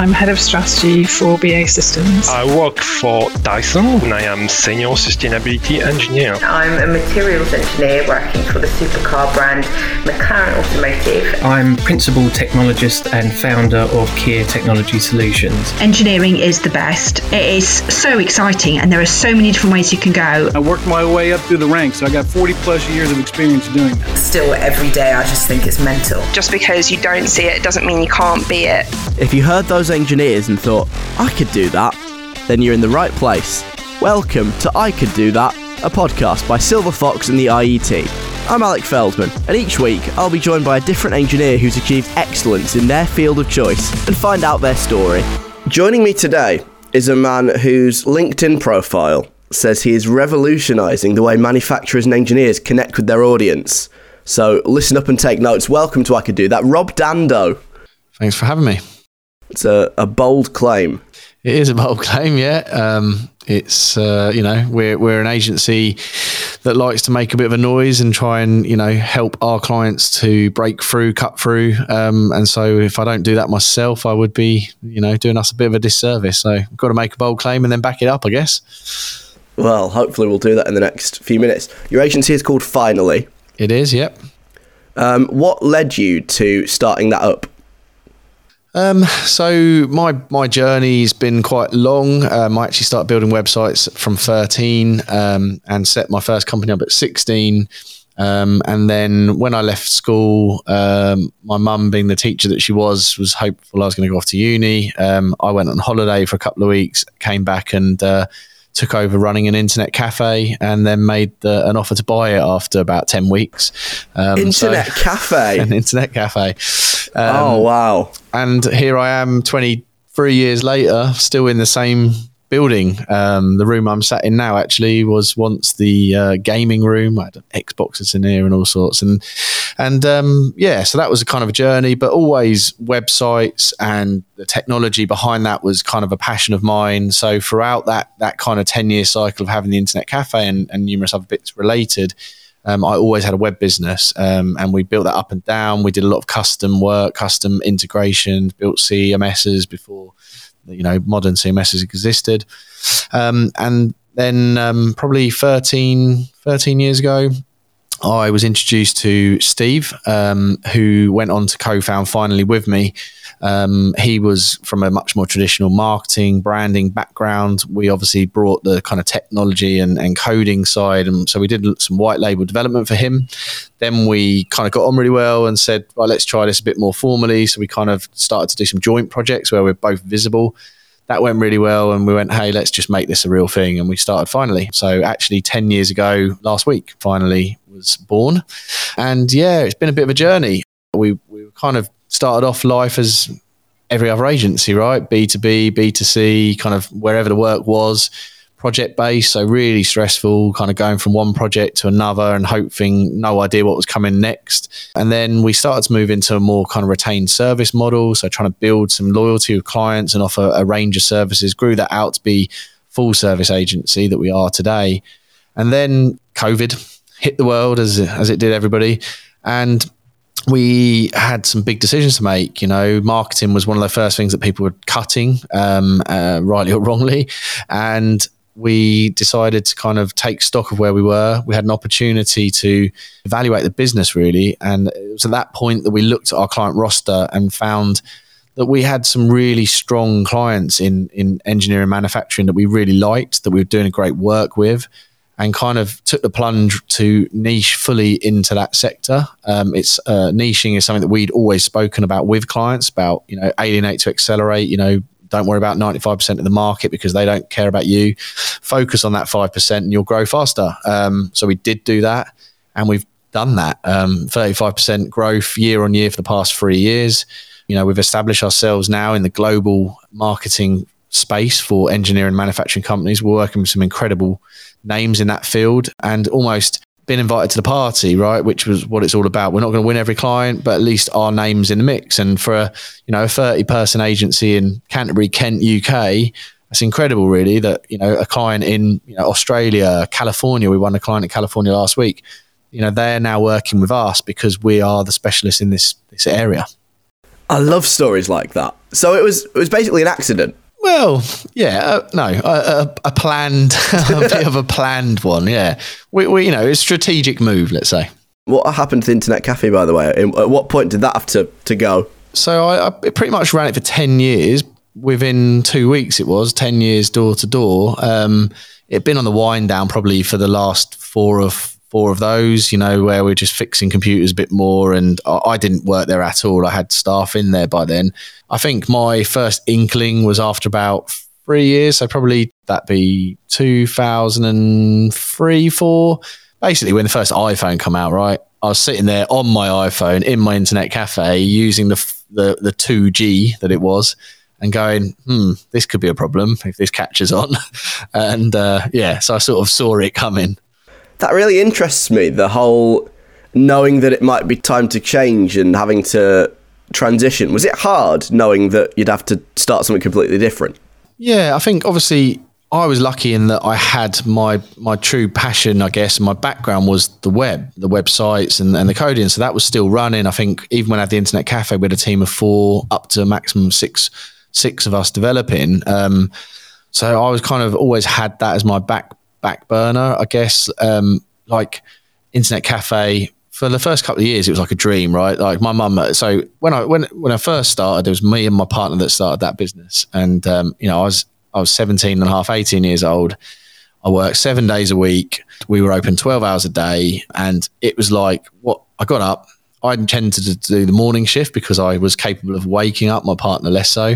I'm Head of Strategy for BA Systems. I work for Dyson and I am Senior Sustainability Engineer. I'm a Materials Engineer working for the supercar brand McLaren Automotive. I'm Principal Technologist and Founder of Keir Technology Solutions. Engineering is the best. It is so exciting and there are so many different ways you can go. I worked my way up through the ranks. So I got 40 plus years of experience doing that. Still, every day I just think it's mental. Just because you don't see it doesn't mean you can't be it. If you heard those engineers and thought, I could do that, then you're in the right place. Welcome to I Could Do That, a podcast by Silver Fox and the IET. I'm Alec Feldman, and each week I'll be joined by a different engineer who's achieved excellence in their field of choice and find out their story. Joining me today is a man whose LinkedIn profile says he is revolutionising the way manufacturers and engineers connect with their audience. So listen up and take notes. Welcome to I Could Do That, Rob Dando. Thanks for having me. It's a bold claim. It is a bold claim, yeah. It's, you know, we're an agency that likes to make a bit of a noise and try and, you know, help our clients to break through, cut through. And so if I don't do that myself, I would be, you know, doing us a bit of a disservice. So I've got to make a bold claim and then back it up, I guess. Well, hopefully we'll do that in the next few minutes. Your agency is called Finally. It is, yep. What led you to starting that up? So my journey's been quite long. I actually started building websites from 13 and set my first company up at 16. And then when I left school, my mum, being the teacher that she was hopeful I was going to go off to uni. I went on holiday for a couple of weeks, came back and took over running an internet cafe and then made an offer to buy it after about 10 weeks. An internet cafe. Oh, wow. And here I am 23 years later, still in the same building. The room I'm sat in now actually was once the gaming room. I had Xboxes in here and all sorts. And yeah, so that was a kind of a journey, but always websites and the technology behind that was kind of a passion of mine. So throughout that kind of 10-year cycle of having the internet cafe and numerous other bits related, I always had a web business, and we built that up and down. We did a lot of custom work, custom integrations, built CMSs before, you know, modern CMSs existed. And then probably 13 years ago, I was introduced to Steve, who went on to co-found Finally with me. He was from a much more traditional marketing, branding background. We obviously brought the kind of technology and coding side. And so we did some white label development for him. Then we kind of got on really well and said, well, let's try this a bit more formally. So we kind of started to do some joint projects where we're both visible. That went really well. And we went, hey, let's just make this a real thing. And we started Finally. So actually 10 years ago, last week, Finally was born. And yeah, it's been a bit of a journey. We kind of started off life as every other agency, right? B2B, B2C, kind of wherever the work was, project-based, so really stressful, kind of going from one project to another and hoping, no idea what was coming next. And then we started to move into a more kind of retained service model, so trying to build some loyalty with clients and offer a range of services, grew that out to be full-service agency that we are today. And then COVID hit the world as it did everybody. And we had some big decisions to make. You know, marketing was one of the first things that people were cutting, rightly or wrongly. And we decided to kind of take stock of where we were. We had an opportunity to evaluate the business really. And it was at that point that we looked at our client roster and found that we had some really strong clients in engineering and manufacturing that we really liked, that we were doing a great work with. And kind of took the plunge to niche fully into that sector. Niching is something that we'd always spoken about with clients about, you know, alienate to accelerate, you know, don't worry about 95% of the market because they don't care about you. Focus on that 5% and you'll grow faster. So we did do that and we've done that. 35% growth year on year for the past 3 years. You know, we've established ourselves now in the global marketing space for engineering and manufacturing companies. We're working with some incredible names in that field and almost been invited to the party, right? Which was what it's all about. We're not going to win every client, but at least our name's in the mix. And for a 30-person agency in Canterbury, Kent, UK, that's incredible really that, you know, a client in, you know, Australia, California, we won a client in California last week. You know, they're now working with us because we are the specialists in this area. I love stories like that. So it was basically an accident. Well, yeah, a planned, a bit of a planned one, yeah. We you know, it's a strategic move, let's say. What happened to the internet cafe, by the way? At what point did that have to go? So I pretty much ran it for 10 years. Within 2 weeks, it was 10 years door to door. It'd been on the wind down probably for the last four of those, you know, where we're just fixing computers a bit more, and I didn't work there at all. I had staff in there by then. I think my first inkling was after about 3 years, so probably that'd be 2003, 2004, basically when the first iPhone come out, right? I was sitting there on my iPhone in my internet cafe using the 2G that it was, and going, this could be a problem if this catches on. And so I sort of saw it coming. That really interests me, the whole knowing that it might be time to change and having to transition. Was it hard knowing that you'd have to start something completely different? Yeah, I think obviously I was lucky in that I had my true passion, I guess. My background was the web, the websites and the coding. So that was still running. I think even when I had the internet cafe, we had a team of 4 up to a maximum of six of us developing. So I was kind of always had that as my back burner, I guess. Like internet cafe for the first couple of years, it was like a dream, right? Like my mum. So when I first started, it was me and my partner that started that business. And, you know, I was 17 and a half, 18 years old. I worked 7 days a week. We were open 12 hours a day. And it was like, what? I got up. I intended to do the morning shift because I was capable of waking up, my partner less so.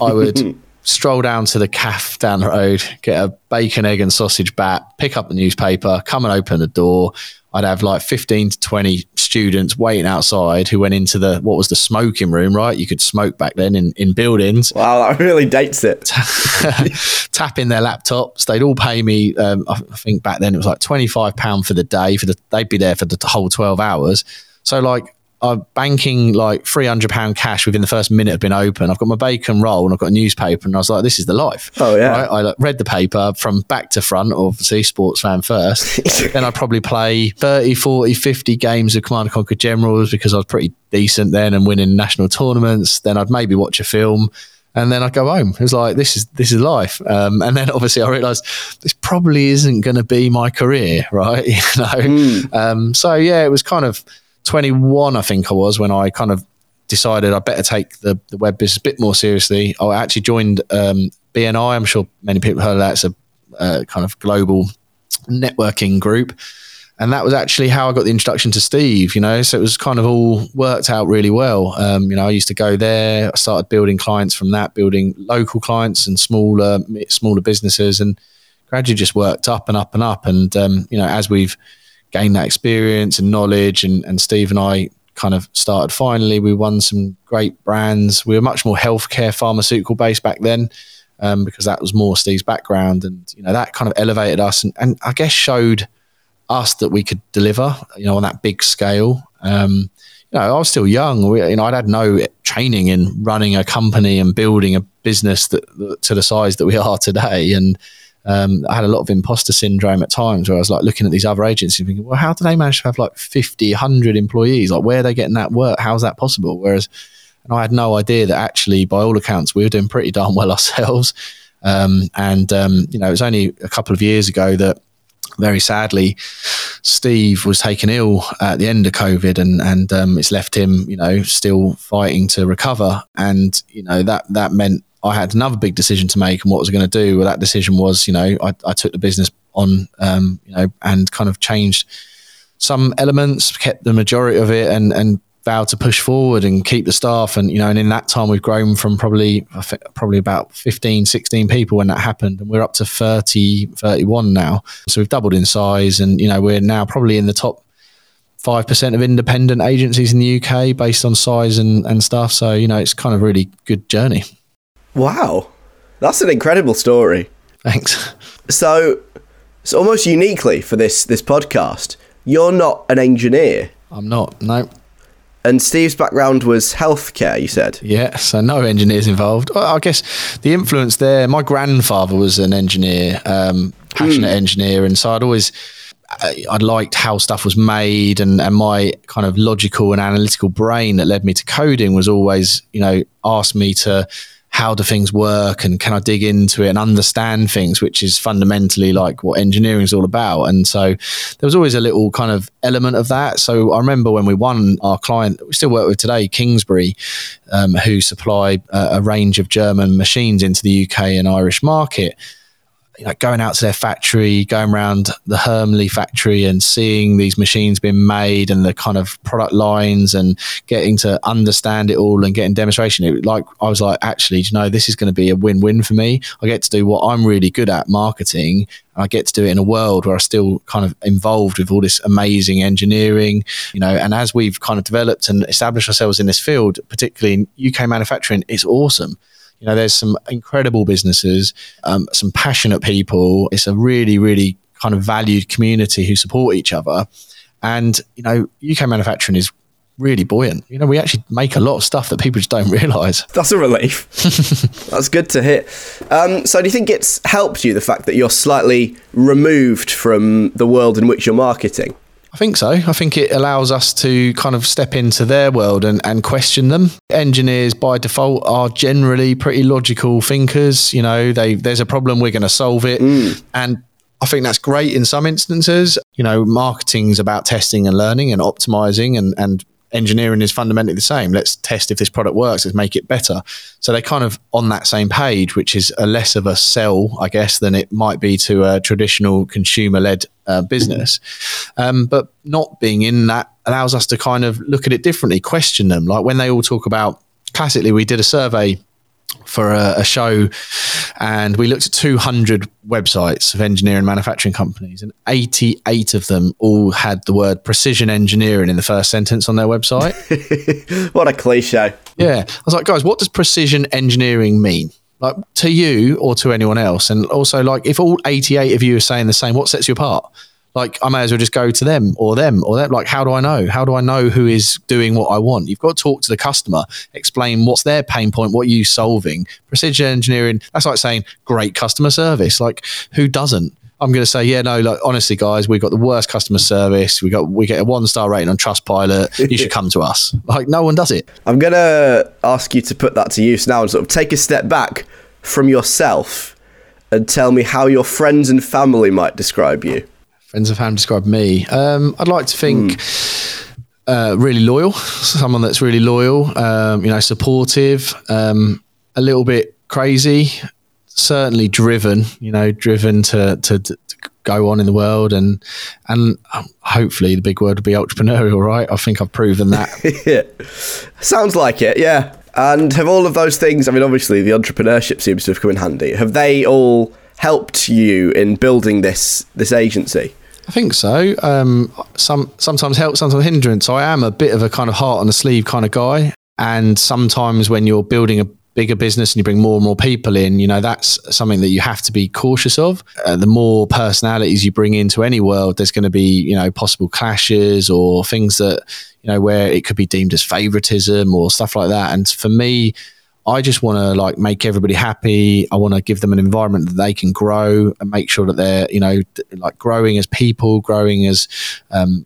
I would stroll down to the cafe down the road, get a bacon, egg and sausage bat, pick up the newspaper, come and open the door. I'd have like 15 to 20 students waiting outside who went into what was the smoking room, right? You could smoke back then in buildings. Wow, that really dates it. Tapping their laptops. They'd all pay me, I think back then it was like £25 for the day. They'd be there for the whole 12 hours. So like I'm banking like £300 cash within the first minute of being open. I've got my bacon roll and I've got a newspaper, and I was like, this is the life. Oh yeah. Right? I like, read the paper from back to front, obviously sports fan first. Then I'd probably play 30, 40, 50 games of Command and Conquer Generals because I was pretty decent then and winning national tournaments. Then I'd maybe watch a film. And then I'd go home. It was like, this is life. And then obviously I realised this probably isn't going to be my career, right? You know. Mm. So yeah, it was kind of 21, I think I was, when I kind of decided I better take the web business a bit more seriously. I actually joined BNI. I'm sure many people heard of that. It's a kind of global networking group. And that was actually how I got the introduction to Steve, you know. So it was kind of all worked out really well. You know, I used to go there. I started building clients from that, building local clients and smaller businesses, and gradually just worked up and up and up. And, you know, as we've gained that experience and knowledge, and Steve and I kind of started Finally. We won some great brands. We were much more healthcare, pharmaceutical based back then, because that was more Steve's background, and you know that kind of elevated us, and I guess showed us that we could deliver, you know, on that big scale. You know, I was still young. You know, I'd had no training in running a company and building a business that to the size that we are today, and I had a lot of imposter syndrome at times where I was like looking at these other agencies thinking, well, how do they manage to have like 50, 100 employees? Like, where are they getting that work? How's that possible? Whereas, and I had no idea that actually by all accounts, we were doing pretty darn well ourselves. You know, it was only a couple of years ago that very sadly, Steve was taken ill at the end of COVID, and it's left him, you know, still fighting to recover. And, you know, that meant I had another big decision to make, and what was I going to do? Well, that decision was, you know, I took the business on, you know, and kind of changed some elements, kept the majority of it, and vowed to push forward and keep the staff. And, you know, and in that time we've grown from probably about 15, 16 people when that happened. And we're up to 30, 31 now. So we've doubled in size, and, you know, we're now probably in the top 5% of independent agencies in the UK based on size and stuff. So, you know, it's kind of really good journey. Wow. That's an incredible story. Thanks. So almost uniquely for this podcast, you're not an engineer. I'm not, no. And Steve's background was healthcare, you said? Yeah, so no engineers involved. I guess the influence there, my grandfather was an engineer, passionate engineer, and so I'd always I liked how stuff was made, and my kind of logical and analytical brain that led me to coding was always, you know, asked me to, how do things work and can I dig into it and understand things, which is fundamentally like what engineering is all about. And so there was always a little kind of element of that. So I remember when we won our client, we still work with today, Kingsbury, who supply a range of German machines into the UK and Irish market. You know, going out to their factory, going around the Hermley factory and seeing these machines being made and the kind of product lines and getting to understand it all and getting demonstration. I was like, actually, you know, this is going to be a win-win for me. I get to do what I'm really good at, marketing, and I get to do it in a world where I'm still kind of involved with all this amazing engineering, you know. And as we've kind of developed and established ourselves in this field, particularly in UK manufacturing, it's awesome. You know, there's some incredible businesses, some passionate people. It's a really, really kind of valued community who support each other. And, you know, UK manufacturing is really buoyant. You know, we actually make a lot of stuff that people just don't realise. That's a relief. That's good to hear. So do you think it's helped you, the fact that you're slightly removed from the world in which you're marketing? I think so. I think it allows us to kind of step into their world and question them. Engineers by default are generally pretty logical thinkers. You know, there's a problem, we're going to solve it. Mm. And I think that's great in some instances. You know, marketing's about testing and learning and optimizing, and engineering is fundamentally the same. Let's test if this product works, let's make it better. So they're kind of on that same page, which is a less of a sell, I guess, than it might be to a traditional consumer-led business. But not being in that allows us to kind of look at it differently, question them. Like when they all talk about, classically, we did a survey for a show and we looked at 200 websites of engineering manufacturing companies, and 88 of them all had the word precision engineering in the first sentence on their website. What a cliche. Yeah. I was like, guys, what does precision engineering mean? Like to you or to anyone else? And also, like, if all 88 of you are saying the same, what sets you apart? Like, I may as well just go to them or that. Like, how do I know? How do I know who is doing what I want? You've got to talk to the customer, explain what's their pain point, what are you solving? Precision engineering, that's like saying great customer service. Like, who doesn't? I'm going to say, yeah, no, like, honestly, guys, we've got the worst customer service. We get a 1-star rating on Trustpilot. You should come to us. Like, no one does it. I'm going to ask you to put that to use now and sort of take a step back from yourself and tell me how your friends and family might describe you. Friends and family describe me. I'd like to think really loyal, someone that's really loyal, you know, supportive, a little bit crazy, certainly driven, you know, driven to go on in the world, and hopefully the big word would be entrepreneurial, right? I think I've proven that. Yeah. Sounds like it, yeah. And have all of those things, I mean, obviously the entrepreneurship seems to have come in handy. Have they all helped you in building this agency? I think so. Sometimes help, sometimes hindrance. I am a bit of a kind of heart on the sleeve kind of guy. And sometimes when you're building a bigger business and you bring more and more people in, you know, that's something that you have to be cautious of. The more personalities you bring into any world, there's going to be, you know, possible clashes or things that, you know, where it could be deemed as favoritism or stuff like that. And for me, I just want to like make everybody happy. I want to give them an environment that they can grow and make sure that they're, you know, like growing as people, growing as,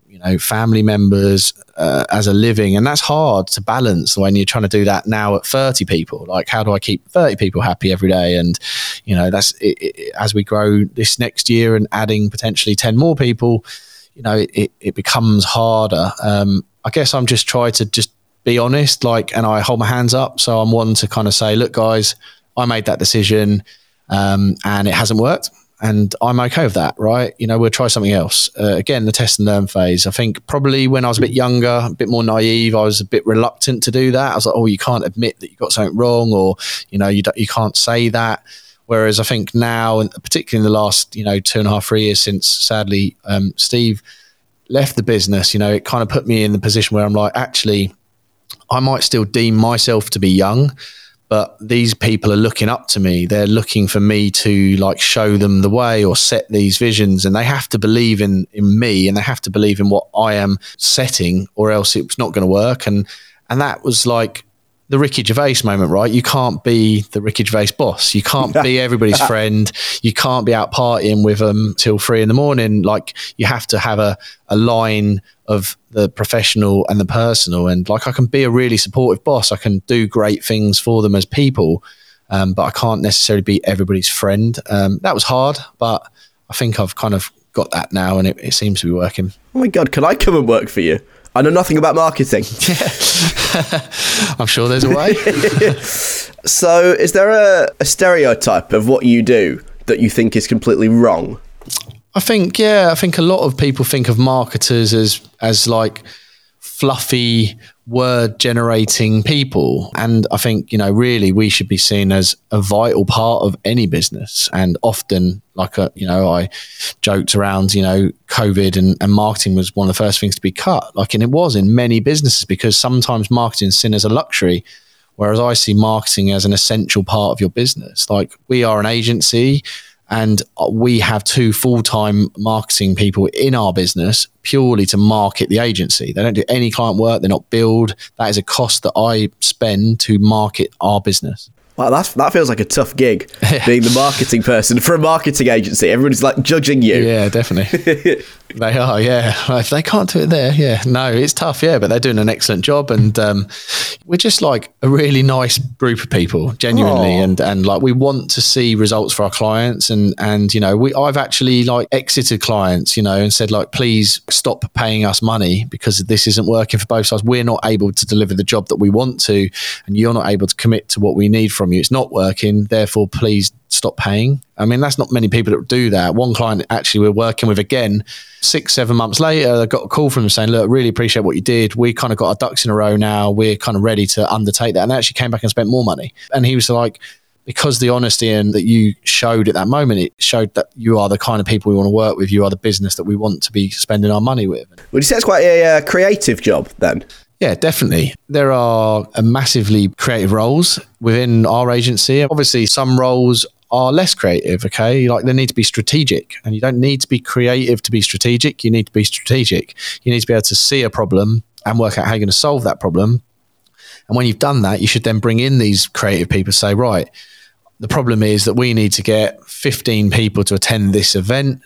you know, family members, as a living. And that's hard to balance when you're trying to do that now at 30 people. Like, how do I keep 30 people happy every day? And, you know, that's it, as we grow this next year and adding potentially 10 more people, you know, it becomes harder. I guess I'm just trying to just be honest, like, and I hold my hands up. So I'm one to kind of say, look, guys, I made that decision and it hasn't worked and I'm okay with that, right? You know, we'll try something else. Again, the test and learn phase. I think probably when I was a bit younger, a bit more naive, I was a bit reluctant to do that. I was like, oh, you can't admit that you got something wrong, or, you know, you can't say that. Whereas I think now, and particularly in the last, you know, 2.5-3 years since, sadly, Steve left the business, you know, it kind of put me in the position where I'm like, actually, I might still deem myself to be young, but these people are looking up to me. They're looking for me to like show them the way or set these visions, and they have to believe in me, and they have to believe in what I am setting, or else it's not going to work. And that was like the Ricky Gervais moment, right? You can't be the Ricky Gervais boss. You can't be everybody's friend. You can't be out partying with them till 3 a.m. Like, you have to have a line of the professional and the personal. And like, I can be a really supportive boss. I can do great things for them as people, but I can't necessarily be everybody's friend. That was hard, but I think I've kind of got that now, and it seems to be working. Oh my God, can I come and work for you? I know nothing about marketing. Yeah. I'm sure there's a way. So is there a stereotype of what you do that you think is completely wrong? I think a lot of people think of marketers as like fluffy word generating people. And I think, you know, really we should be seen as a vital part of any business. And often, like, I joked around, COVID and marketing was one of the first things to be cut. Like, and it was in many businesses, because sometimes marketing is seen as a luxury, whereas I see marketing as an essential part of your business. Like, we are an agency and we have 2 full-time marketing people in our business purely to market the agency. They don't do any client work. They're not billed. That is a cost that I spend to market our business. Wow, that feels like a tough gig, being the marketing person for a marketing agency. Everybody's like judging you. Yeah, definitely. They are, yeah. If they can't do it there, yeah. No, it's tough, yeah, but they're doing an excellent job. And we're just like a really nice group of people, genuinely. Aww. And like, we want to see results for our clients. And I've actually like exited clients, and said like, please stop paying us money because this isn't working for both sides. We're not able to deliver the job that we want to, and you're not able to commit to what we need from you. It's not working, therefore please stop paying. I mean, that's not many people that do that. One client actually we're working with again, 6-7 months later, I got a call from them saying, look, really appreciate what you did. We kind of got our ducks in a row now. We're kind of ready to undertake that. And they actually came back and spent more money. And he was like, because the honesty and that you showed at that moment, it showed that you are the kind of people we want to work with. You are the business that we want to be spending our money with. Would you say it's quite a creative job then? Yeah, definitely. There are massively creative roles within our agency. Obviously, some roles are less creative, okay? Like, they need to be strategic, and you don't need to be creative to be strategic. You need to be strategic. You need to be able to see a problem and work out how you're going to solve that problem. And when you've done that, you should then bring in these creative people, say, right, the problem is that we need to get 15 people to attend this event.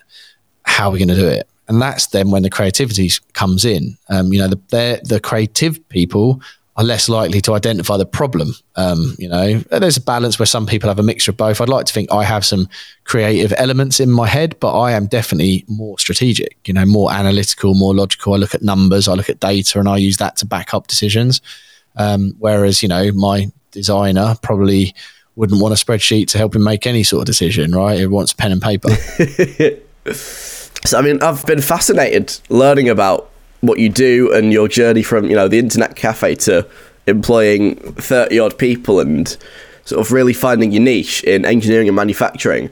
How are we going to do it? And that's then when the creativity comes in. The creative people are less likely to identify the problem. There's a balance where some people have a mixture of both. I'd like to think I have some creative elements in my head, but I am definitely more strategic, more analytical, more logical. I look at numbers, I look at data, and I use that to back up decisions. Whereas, my designer probably wouldn't want a spreadsheet to help him make any sort of decision, right? It wants pen and paper. So, I've been fascinated learning about what you do and your journey from, the internet cafe to employing 30-odd people and sort of really finding your niche in engineering and manufacturing.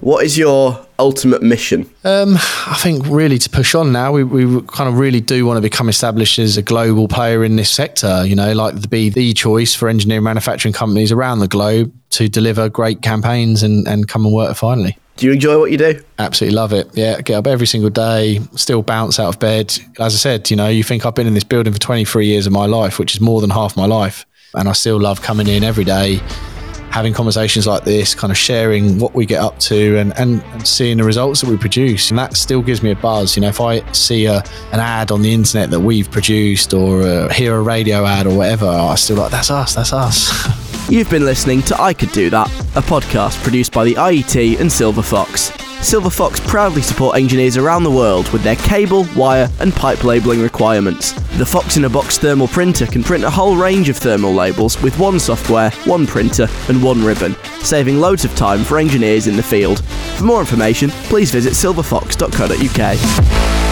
What is your ultimate mission? I think really to push on now, we kind of really do want to become established as a global player in this sector, like to be the choice for engineering manufacturing companies around the globe to deliver great campaigns and come and work at Finally. Do you enjoy what you do? Absolutely love it. Yeah, get up every single day, still bounce out of bed. As I said, you think I've been in this building for 23 years of my life, which is more than half my life. And I still love coming in every day, having conversations like this, kind of sharing what we get up to and seeing the results that we produce. And that still gives me a buzz. If I see an ad on the internet that we've produced or hear a radio ad or whatever, I still like, that's us. You've been listening to I Could Do That, a podcast produced by the IET and Silver Fox. Silver Fox proudly support engineers around the world with their cable, wire and pipe labelling requirements. The Fox in a Box thermal printer can print a whole range of thermal labels with one software, one printer and one ribbon, saving loads of time for engineers in the field. For more information, please visit silverfox.co.uk.